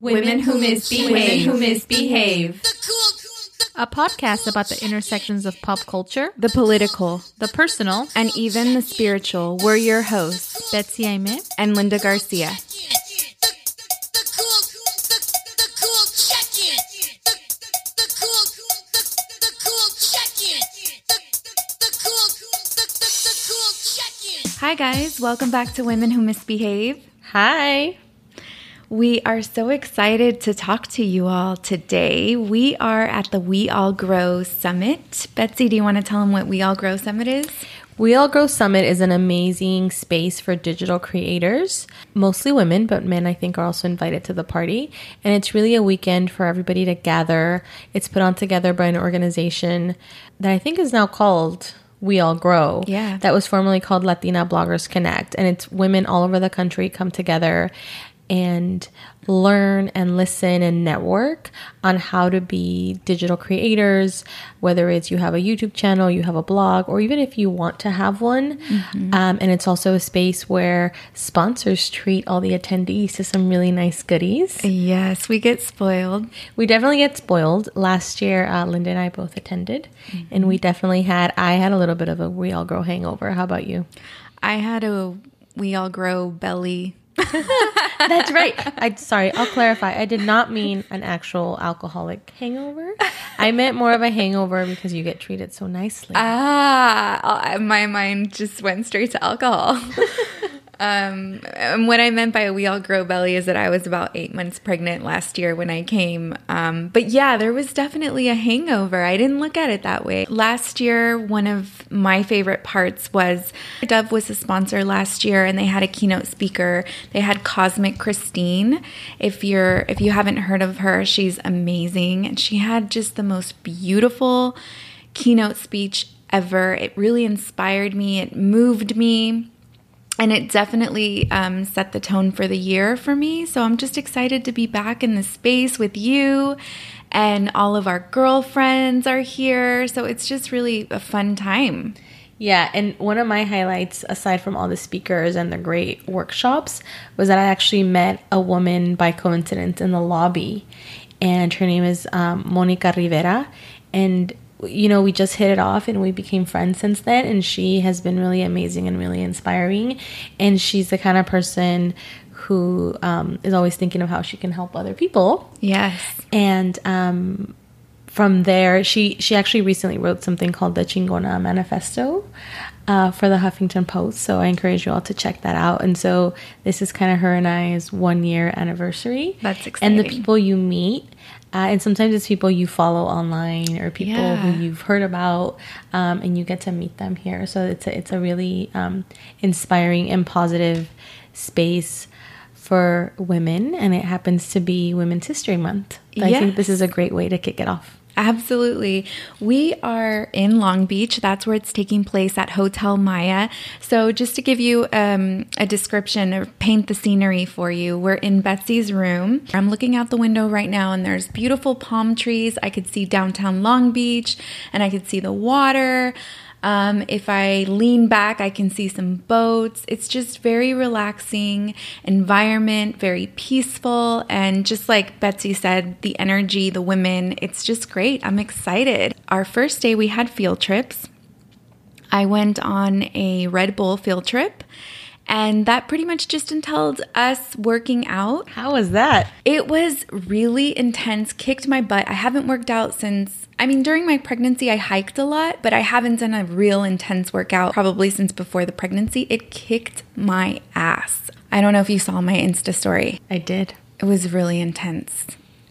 Women Who Misbehave. A podcast about the intersections of pop culture, the political, the personal, and even the spiritual. We're your hosts, Betsy Aime and Linda Garcia. Hi guys, welcome back to Women Who Misbehave. Hi. We are so excited to talk to you all today. We are at the We All Grow Summit. Betsy, do you want to tell them what We All Grow Summit is? We All Grow Summit is an amazing space for digital creators, mostly women, but men I think are also invited to the party. And it's really a weekend for everybody to gather. It's put on together by an organization that I think is now called We All Grow. Yeah. That was formerly called Latina Bloggers Connect. And it's women all over the country come together and learn and listen and network on how to be digital creators, whether it's you have a YouTube channel, you have a blog, or even if you want to have one. Mm-hmm. And it's also a space where sponsors treat all the attendees to some really nice goodies. Yes, we get spoiled. We definitely get spoiled. Last year, Linda and I both attended, mm-hmm. and we definitely I had a little bit of a We All Grow hangover. How about you? I had a We All Grow belly. That's right. Sorry, I'll clarify. I did not mean an actual alcoholic hangover. I meant more of a hangover because you get treated so nicely. Ah, my mind just went straight to alcohol. And what I meant by a We All Grow belly is that I was about 8 months pregnant last year when I came. But yeah, there was definitely a hangover. I didn't look at it that way. Last year, one of my favorite parts was Dove was a sponsor last year and they had a keynote speaker. They had Cosmic Christine. If you haven't heard of her, she's amazing. And she had just the most beautiful keynote speech ever. It really inspired me. It moved me. And it definitely set the tone for the year for me. So I'm just excited to be back in this space with you, and all of our girlfriends are here. So it's just really a fun time. Yeah, and one of my highlights, aside from all the speakers and the great workshops, was that I actually met a woman by coincidence in the lobby. And her name is Monica Rivera. And you know, we just hit it off and we became friends since then. And she has been really amazing and really inspiring. And she's the kind of person who is always thinking of how she can help other people. Yes. And from there, she actually recently wrote something called the Chingona Manifesto for the Huffington Post. So I encourage you all to check that out. And so this is kind of her and I's 1 year anniversary. That's exciting. And the people you meet. And sometimes it's people you follow online or people who you've heard about, and you get to meet them here. So it's a really inspiring and positive space for women, and it happens to be Women's History Month. So yes. I think this is a great way to kick it off. Absolutely. We are in Long Beach. That's where it's taking place, at Hotel Maya. So just to give you a description or paint the scenery for you, we're in Betsy's room. I'm looking out the window right now, and there's beautiful palm trees. I could see downtown Long Beach, and I could see the water. If I lean back, I can see some boats. It's just very relaxing environment, very peaceful. And just like Betsy said, the energy, the women, it's just great. I'm excited. Our first day, we had field trips. I went on a Red Bull field trip. And that pretty much just entailed us working out. How was that? It was really intense, kicked my butt. I haven't worked out since, during my pregnancy, I hiked a lot, but I haven't done a real intense workout probably since before the pregnancy. It kicked my ass. I don't know if you saw my Insta story. I did. It was really intense.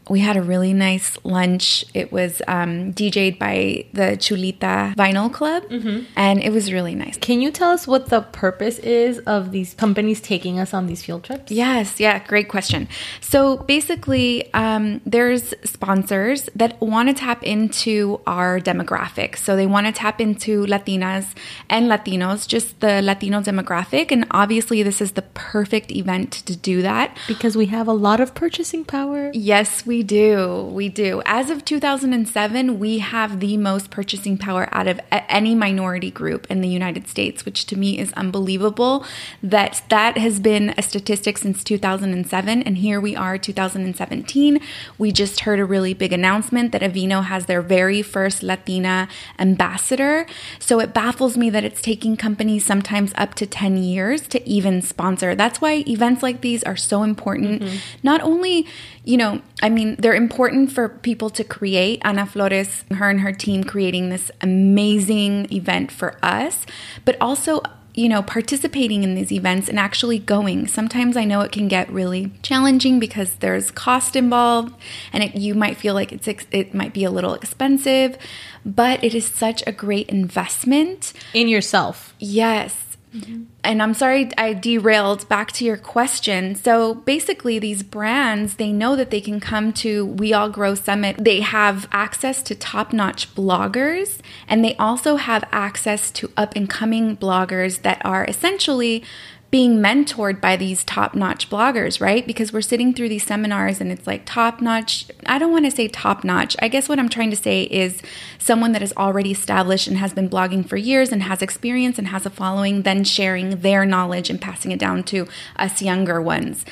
We had a really nice lunch. It was DJ'd by the Chulita Vinyl Club, mm-hmm. and it was really nice. Can you tell us what the purpose is of these companies taking us on these field trips? Yes, yeah, great question. So basically, there's sponsors that want to tap into our demographic. So they want to tap into Latinas and Latinos, just the Latino demographic, and obviously this is the perfect event to do that. Because we have a lot of purchasing power. Yes, we we do. We do. As of 2007, we have the most purchasing power out of any minority group in the United States, which to me is unbelievable that that has been a statistic since 2007. And here we are, 2017. We just heard a really big announcement that Aveeno has their very first Latina ambassador. So it baffles me that it's taking companies sometimes up to 10 years to even sponsor. That's why events like these are so important. Mm-hmm. Not only, you know, I mean, they're important for people to create. Ana Flores, her and her team creating this amazing event for us, but also, you know, participating in these events and actually going. Sometimes I know it can get really challenging because there's cost involved and you might feel like it might be a little expensive, but it is such a great investment. In yourself. Yes. Mm-hmm. And I'm sorry I derailed back to your question. So basically these brands, they know that they can come to We All Grow Summit. They have access to top-notch bloggers, and they also have access to up-and-coming bloggers that are essentially being mentored by these top-notch bloggers, right? Because we're sitting through these seminars and it's like top-notch. I don't want to say top-notch. I guess what I'm trying to say is someone that is already established and has been blogging for years and has experience and has a following, then sharing their knowledge and passing it down to us younger ones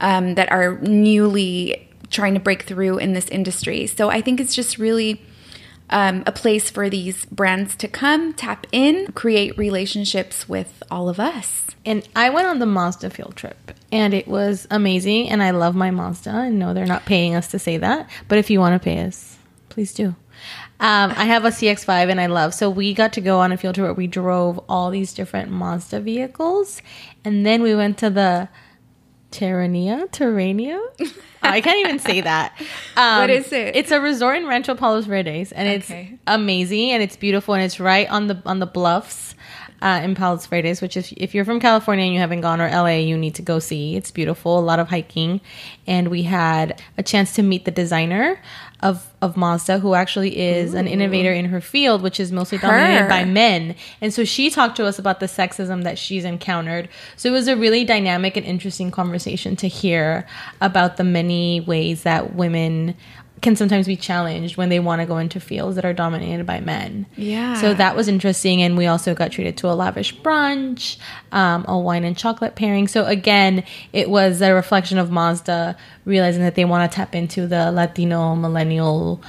that are newly trying to break through in this industry. So I think it's just really a place for these brands to come, tap in, create relationships with all of us. And I went on the Mazda field trip, and it was amazing, and I love my Mazda. And no, they're not paying us to say that, but if you want to pay us, please do. I have a CX-5 and I love. So we got to go on a field trip where we drove all these different Mazda vehicles, and then we went to the Terranea? Oh, I can't even say that. What is it? It's a resort in Rancho Palos Verdes, and it's amazing, and it's beautiful, and it's right on the bluffs in Palos Verdes, which is, if you're from California and you haven't gone, or LA, you need to go see. It's beautiful, a lot of hiking, and we had a chance to meet the designer of Mazda, who actually is an innovator in her field, which is mostly dominated by men. And so she talked to us about the sexism that she's encountered. So it was a really dynamic and interesting conversation to hear about the many ways that women can sometimes be challenged when they want to go into fields that are dominated by men. Yeah. So that was interesting. And we also got treated to a lavish brunch, a wine and chocolate pairing. So again, it was a reflection of Mazda realizing that they want to tap into the Latino millennial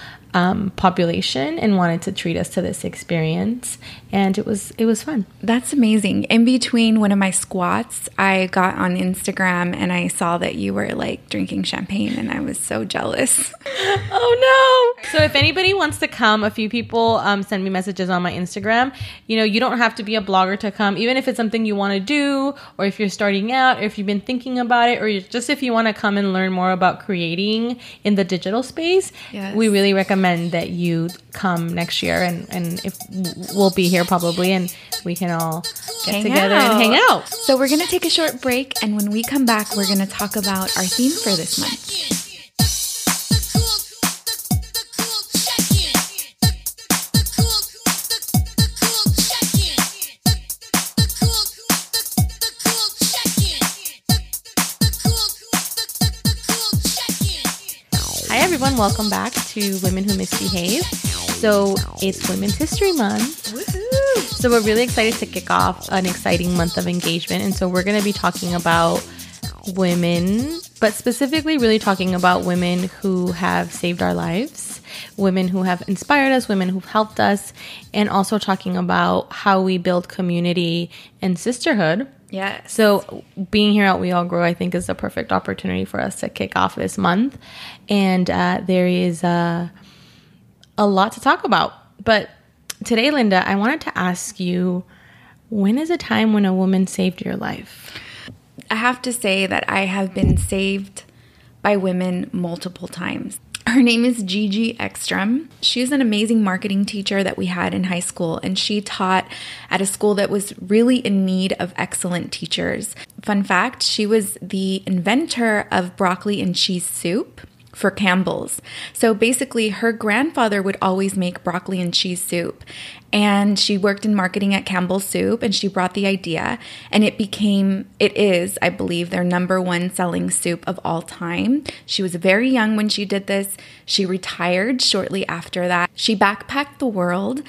population and wanted to treat us to this experience, and it was fun. That's amazing. In between one of my squats, I got on Instagram and I saw that you were like drinking champagne, and I was so jealous. Oh no. So if anybody wants to come, a few people send me messages on my Instagram. You know, you don't have to be a blogger to come, even if it's something you want to do, or if you're starting out, or if you've been thinking about it, or just if you want to come and learn more about creating in the digital space. Yes. We really recommend that you come next year, and if we'll be here probably, and we can all get together and hang out. So we're going to take a short break, and when we come back, we're going to talk about our theme for this month. Welcome back to Women Who Misbehave. So it's Women's History Month. Woo-hoo. So we're really excited to kick off an exciting month of engagement. And so we're going to be talking about women, but specifically really talking about women who have saved our lives, women who have inspired us, women who've helped us, and also talking about how we build community and sisterhood. Yeah. So being here at We All Grow, I think, is the perfect opportunity for us to kick off this month. And there is a lot to talk about. But today, Linda, I wanted to ask you, when is a time when a woman saved your life? I have to say that I have been saved by women multiple times. Her name is Gigi Ekstrom. She's an amazing marketing teacher that we had in high school, and she taught at a school that was really in need of excellent teachers. Fun fact, she was the inventor of broccoli and cheese soup for Campbell's. So basically, her grandfather would always make broccoli and cheese soup. And she worked in marketing at Campbell's Soup, and she brought the idea, and it is, I believe, their #1 selling soup of all time. She was very young when she did this. She retired shortly after that. She backpacked the world,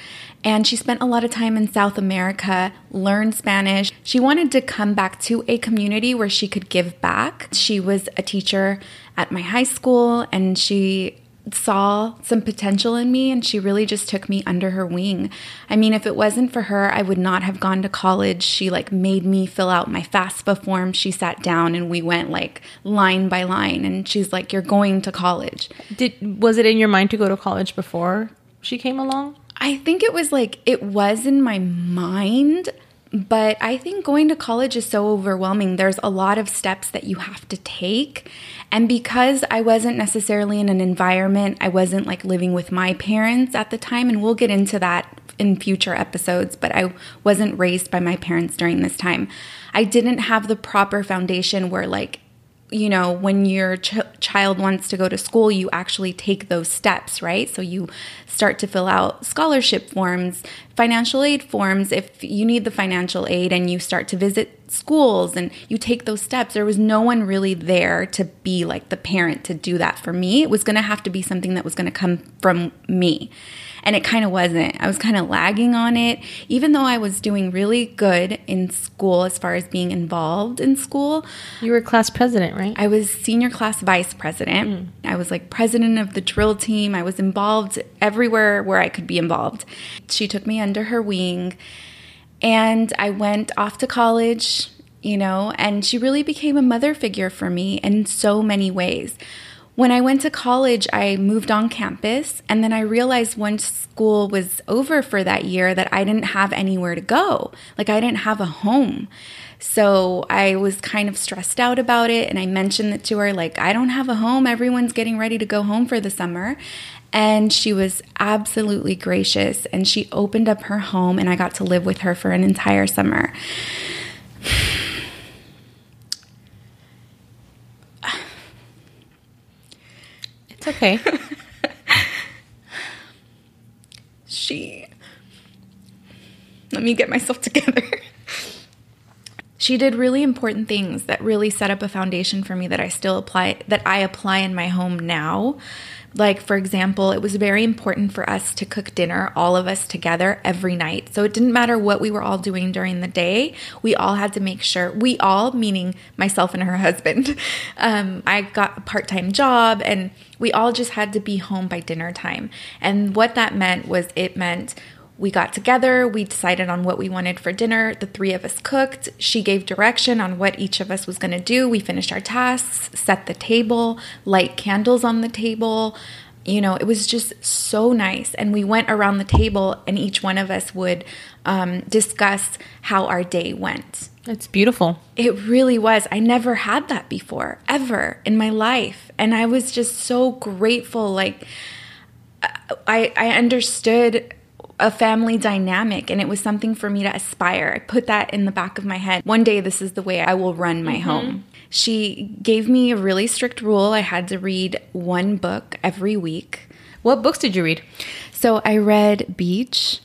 and she spent a lot of time in South America, learned Spanish. She wanted to come back to a community where she could give back. She was a teacher at my high school, and she saw some potential in me, and she really just took me under her wing. I mean, if it wasn't for her, I would not have gone to college. She made me fill out my FAFSA form. She sat down and we went line by line, and she's like, "You're going to college." Was it in your mind to go to college before she came along? I think it was it was in my mind, but I think going to college is so overwhelming. There's a lot of steps that you have to take. And because I wasn't necessarily in an environment, I wasn't living with my parents at the time, and we'll get into that in future episodes, but I wasn't raised by my parents during this time. I didn't have the proper foundation where when your child wants to go to school, you actually take those steps, right? So you start to fill out scholarship forms, financial aid forms, if you need the financial aid, and you start to visit schools and you take those steps. There was no one really there to be the parent to do that for me. It was going to have to be something that was going to come from me. And it kind of wasn't. I was kind of lagging on it. Even though I was doing really good in school as far as being involved in school. You were class president, right? I was senior class vice president. Mm. I was president of the drill team. I was involved everywhere where I could be involved. She took me under her wing, and I went off to college, and she really became a mother figure for me in so many ways. When I went to college, I moved on campus, and then I realized once school was over for that year that I didn't have anywhere to go. I didn't have a home. So I was kind of stressed out about it, and I mentioned it to her, I don't have a home. Everyone's getting ready to go home for the summer. And she was absolutely gracious, and she opened up her home, and I got to live with her for an entire summer. It's okay. Let me get myself together. She did really important things that really set up a foundation for me that I apply in my home now. For example, it was very important for us to cook dinner, all of us together every night. So it didn't matter what we were all doing during the day. We all had to make sure, meaning myself and her husband. I got a part-time job, and we all just had to be home by dinner time. And what that meant was we got together, we decided on what we wanted for dinner, the three of us cooked, she gave direction on what each of us was going to do, we finished our tasks, set the table, light candles on the table, it was just so nice. And we went around the table, and each one of us would discuss how our day went. It's beautiful. It really was. I never had that before, ever in my life. And I was just so grateful, I understood a family dynamic, and it was something for me to aspire. I put that in the back of my head. One day, this is the way I will run my home. She gave me a really strict rule. I had to read one book every week. What books did you read? So I read Beach.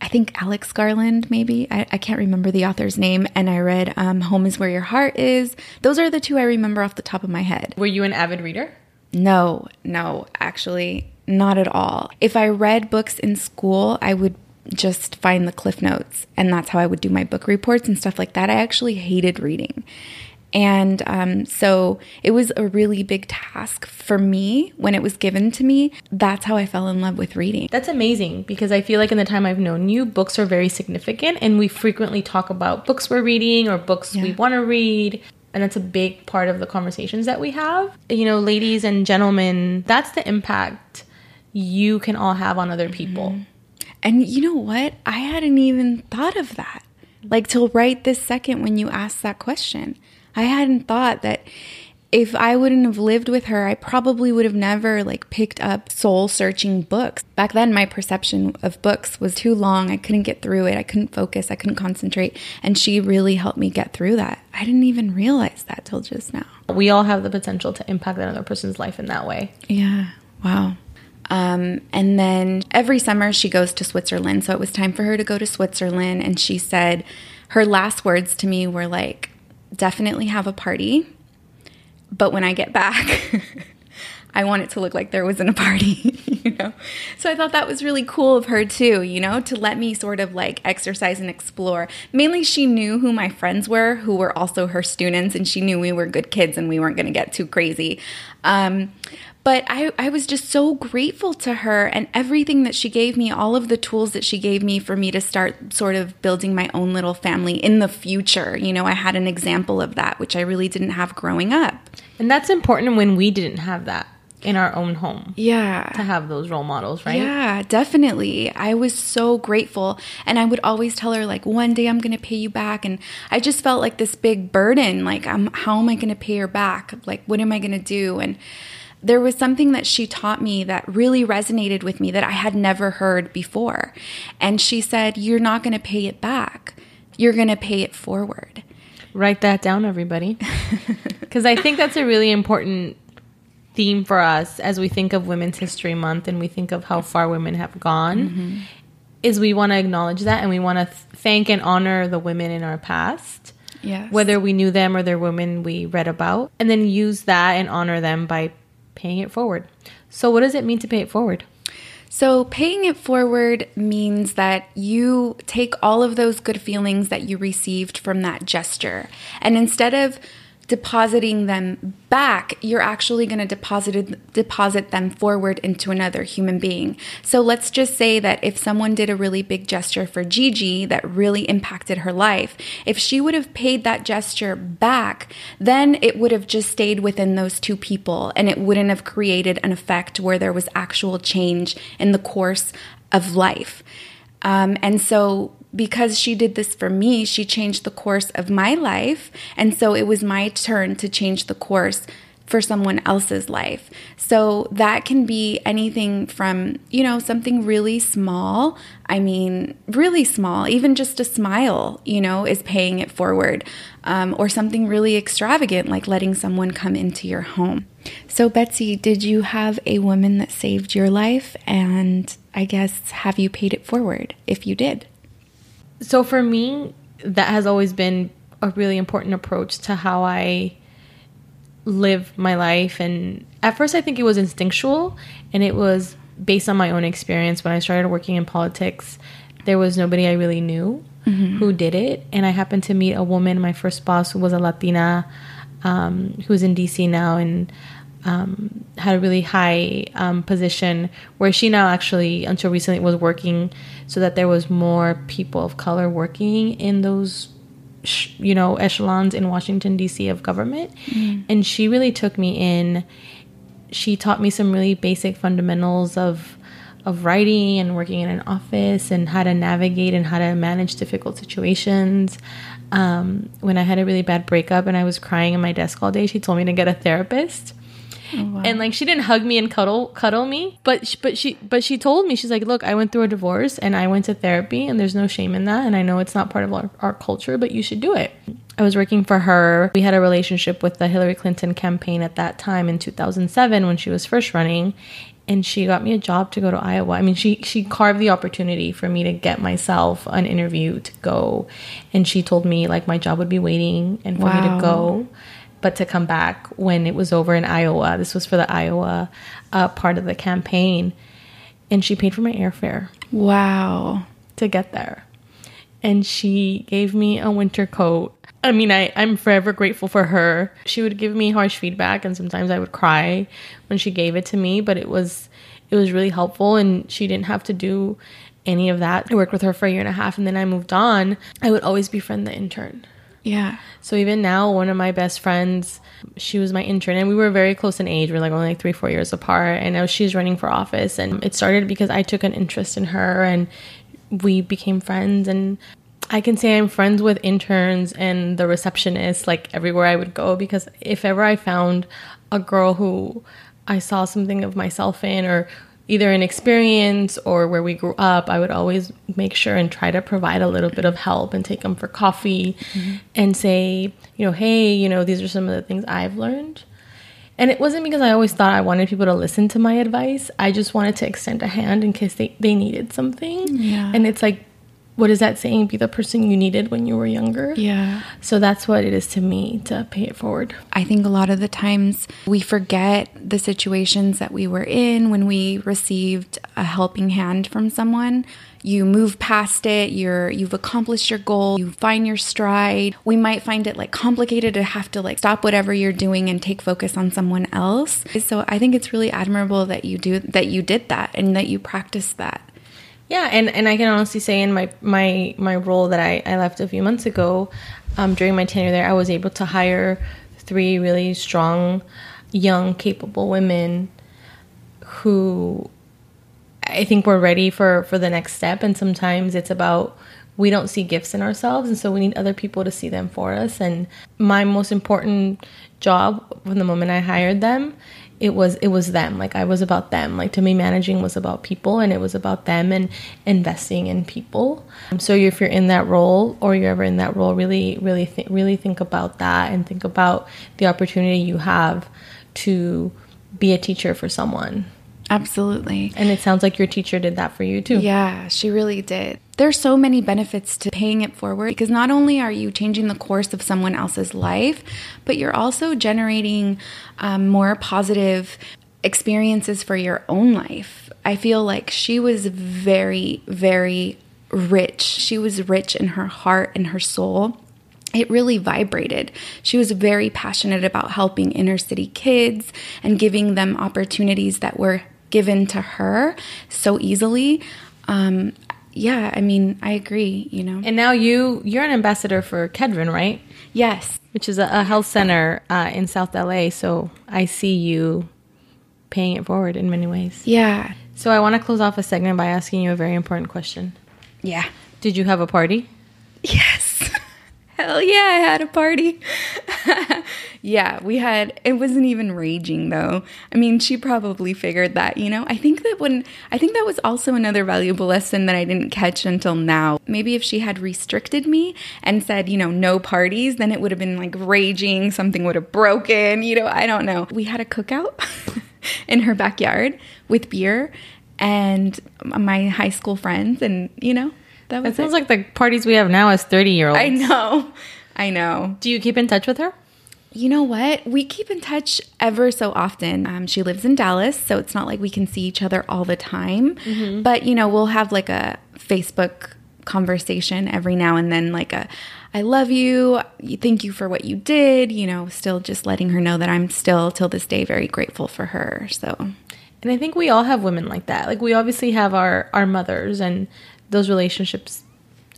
I think Alex Garland, maybe. I can't remember the author's name. And I read Home is Where Your Heart Is. Those are the two I remember off the top of my head. Were you an avid reader? No, actually, not at all. If I read books in school, I would just find the Cliff Notes, and that's how I would do my book reports and stuff like that. I actually hated reading. And so it was a really big task for me when it was given to me. That's how I fell in love with reading. That's amazing, because I feel in the time I've known you, books are very significant, and we frequently talk about books we're reading or books we want to read. And that's a big part of the conversations that we have. Ladies and gentlemen, that's the impact you can all have on other people. Mm-hmm. And you know what? I hadn't even thought of that. Till right this second when you asked that question. I hadn't thought that if I wouldn't have lived with her, I probably would have never picked up soul-searching books. Back then, my perception of books was too long. I couldn't get through it. I couldn't focus. I couldn't concentrate. And she really helped me get through that. I didn't even realize that till just now. We all have the potential to impact another person's life in that way. Yeah. Wow. And then every summer she goes to Switzerland. So it was time for her to go to Switzerland. And she said her last words to me were like, definitely have a party. But when I get back, I want it to look like there wasn't a party, you know? So I thought that was really cool of her too, you know, to let me sort of like exercise and explore. Mainly she knew who my friends were, who were also her students, and she knew we were good kids and we weren't going to get too crazy. But I was just so grateful to her and everything that she gave me, all of the tools that she gave me for me to start sort of building my own little family in the future. You know, I had an example of that, which I really didn't have growing up. And that's important when we didn't have that in our own home. Yeah. To have those role models, right? Yeah, definitely. I was so grateful. And I would always tell her, like, one day I'm going to pay you back. And I just felt like this big burden, like, how am I going to pay her back? Like, what am I going to do? And there was something that she taught me that really resonated with me that I had never heard before. And she said, you're not going to pay it back. You're going to pay it forward. Write that down, everybody. Because I think that's a really important theme for us as we think of Women's History Month and we think of how far women have gone, mm-hmm. is we want to acknowledge that and we want to thank and honor the women in our past. Yes. Whether we knew them or they're women we read about. And then use that and honor them by paying it forward. So what does it mean to pay it forward? So paying it forward means that you take all of those good feelings that you received from that gesture. And instead of depositing them back, you're actually going to deposit them forward into another human being. So let's just say that if someone did a really big gesture for Gigi that really impacted her life, if she would have paid that gesture back, then it would have just stayed within those two people and it wouldn't have created an effect where there was actual change in the course of life. And so because she did this for me, she changed the course of my life. And so it was my turn to change the course for someone else's life. So that can be anything from, you know, something really small. I mean, really small, even just a smile, you know, is paying it forward, or something really extravagant, like letting someone come into your home. So Betsy, did you have a woman that saved your life? And I guess, have you paid it forward if you did? So for me, that has always been a really important approach to how I live my life. And at first, I think it was instinctual, and it was based on my own experience. When I started working in politics, there was nobody I really knew mm-hmm. who did it. And I happened to meet a woman, my first boss, who was a Latina, who's in D.C. now and had a really high position, where she now actually, until recently, was working so that there was more people of color working in those, you know, echelons in Washington, D.C. of government. Mm. And she really took me in. She taught me some really basic fundamentals of writing and working in an office and how to navigate and how to manage difficult situations. When I had a really bad breakup and I was crying at my desk all day, she told me to get a therapist. Oh, wow. And like, she didn't hug me and cuddle me, but she told me, she's like, look, I went through a divorce and I went to therapy, and there's no shame in that. And I know it's not part of our culture, but you should do it. I was working for her. We had a relationship with the Hillary Clinton campaign at that time in 2007 when she was first running, and she got me a job to go to Iowa. I mean, she carved the opportunity for me to get myself an interview to go. And she told me like my job would be waiting and for wow. me to go. But to come back when it was over in Iowa. This was for the Iowa part of the campaign. And she paid for my airfare. Wow. To get there. And she gave me a winter coat. I mean, I'm forever grateful for her. She would give me harsh feedback, and sometimes I would cry when she gave it to me. But it was really helpful, and she didn't have to do any of that. I worked with her for a year and a half, and then I moved on. I would always befriend the intern. Yeah. So even now, one of my best friends, she was my intern, and we were very close in age. We're like only 3-4 years apart. And now she's running for office. And it started because I took an interest in her and we became friends. And I can say I'm friends with interns and the receptionists, like everywhere I would go, because if ever I found a girl who I saw something of myself in, or either an experience or where we grew up, I would always make sure and try to provide a little bit of help and take them for coffee mm-hmm. and say, you know, hey, you know, these are some of the things I've learned. And it wasn't because I always thought I wanted people to listen to my advice. I just wanted to extend a hand in case they needed something. Yeah. And it's like, what is that saying? Be the person you needed when you were younger. Yeah. So that's what it is to me, to pay it forward. I think a lot of the times we forget the situations that we were in when we received a helping hand from someone. You move past it, you've accomplished your goal, you find your stride. We might find it like complicated to have to like stop whatever you're doing and take focus on someone else. So I think it's really admirable that you did that and that you practiced that. Yeah, and I can honestly say in my role that I left a few months ago, during my tenure there, I was able to hire 3 really strong, young, capable women who I think we're ready for the next step. And sometimes it's about, we don't see gifts in ourselves, and so we need other people to see them for us. And my most important job from the moment I hired them, it was them. Like, I was about them. Like, to me, managing was about people, and it was about them and investing in people. So if you're in that role, or you're ever in that role, really think about that, and think about the opportunity you have to be a teacher for someone. Absolutely. And it sounds like your teacher did that for you too. Yeah, she really did. There's so many benefits to paying it forward, because not only are you changing the course of someone else's life, but you're also generating more positive experiences for your own life. I feel like she was very, very rich. She was rich in her heart and her soul. It really vibrated. She was very passionate about helping inner city kids and giving them opportunities that were given to her so easily. Yeah, I mean, I agree, you know. And now you're an ambassador for Kedron, right? Yes. Which is a health center in South LA. So I see you paying it forward in many ways. Yeah. So I want to close off a segment by asking you a very important question. Yeah. Did you have a party? Yes. Hell yeah, I had a party. Yeah, we had, it wasn't even raging though. I mean, she probably figured that, you know. I think that was also another valuable lesson that I didn't catch until now. Maybe if she had restricted me and said, you know, no parties, then it would have been like raging, something would have broken, you know, I don't know. We had a cookout in her backyard with beer and my high school friends, and, you know, that sounds like the parties we have now as 30-year-olds. I know. Do you keep in touch with her? You know what? We keep in touch ever so often. She lives in Dallas, so it's not like we can see each other all the time. Mm-hmm. But, you know, we'll have like a Facebook conversation every now and then, like a, I love you, thank you for what you did, you know, still just letting her know that I'm still, till this day, very grateful for her. So, and I think we all have women like that. Like, we obviously have our mothers, and those relationships,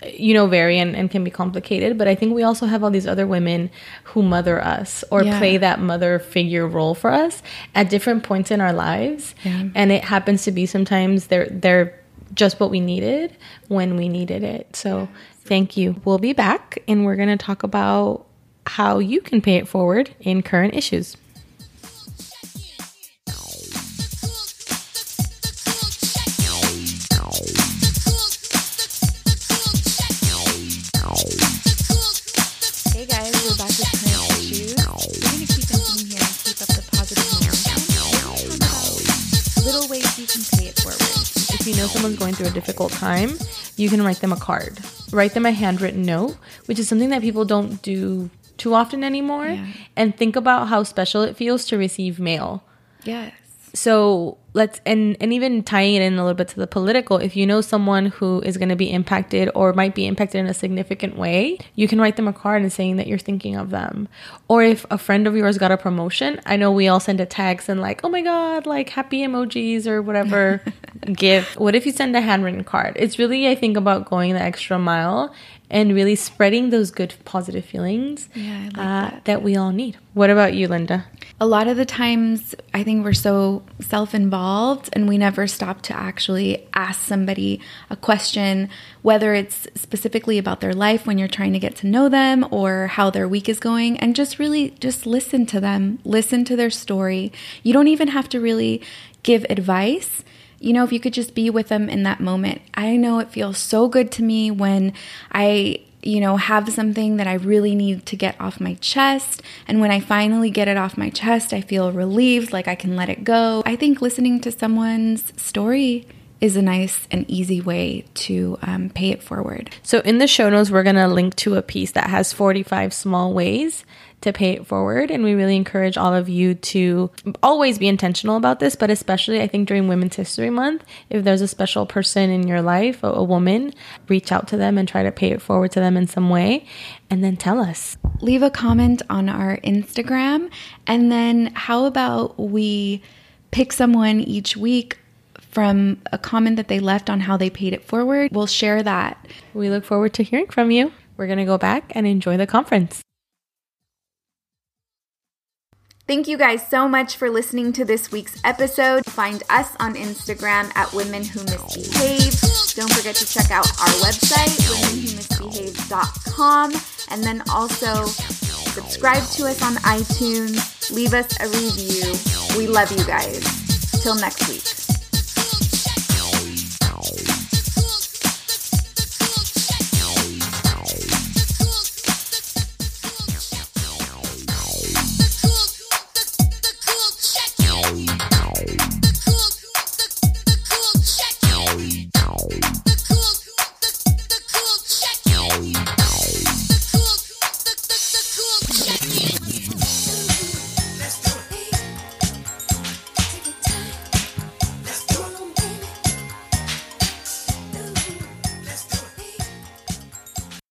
you know, vary and can be complicated. But I think we also have all these other women who mother us or play that mother figure role for us at different points in our lives. Yeah. And it happens to be sometimes they're just what we needed when we needed it. So thank you. We'll be back, and we're going to talk about how you can pay it forward in current issues. If you know someone's going through a difficult time, you can write them a card. Write them a handwritten note, which is something that people don't do too often anymore. Yeah. And think about how special it feels to receive mail. Yes. So let's, and even tying it in a little bit to the political, if you know someone who is going to be impacted or might be impacted in a significant way, you can write them a card and saying that you're thinking of them. Or if a friend of yours got a promotion, I know we all send a text and like, oh my God, like happy emojis or whatever gift. What if you send a handwritten card? It's really, I think, about going the extra mile and really spreading those good positive feelings that we all need. What about you, Linda? A lot of the times, I think we're so self-involved and we never stop to actually ask somebody a question, whether it's specifically about their life when you're trying to get to know them or how their week is going, and just really just listen to them, listen to their story. You don't even have to really give advice. You know, if you could just be with them in that moment. I know it feels so good to me when I you know, have something that I really need to get off my chest. And when I finally get it off my chest, I feel relieved, like I can let it go. I think listening to someone's story is a nice and easy way to pay it forward. So in the show notes, we're going to link to a piece that has 45 small ways to pay it forward. And we really encourage all of you to always be intentional about this, but especially I think during Women's History Month, if there's a special person in your life, a woman, reach out to them and try to pay it forward to them in some way. And then tell us. Leave a comment on our Instagram. And then how about we pick someone each week from a comment that they left on how they paid it forward. We'll share that. We look forward to hearing from you. We're going to go back and enjoy the conference. Thank you guys so much for listening to this week's episode. Find us on Instagram at Women Who Misbehave. Don't forget to check out our website, womenwhomisbehave.com. And then also subscribe to us on iTunes. Leave us a review. We love you guys. Till next week.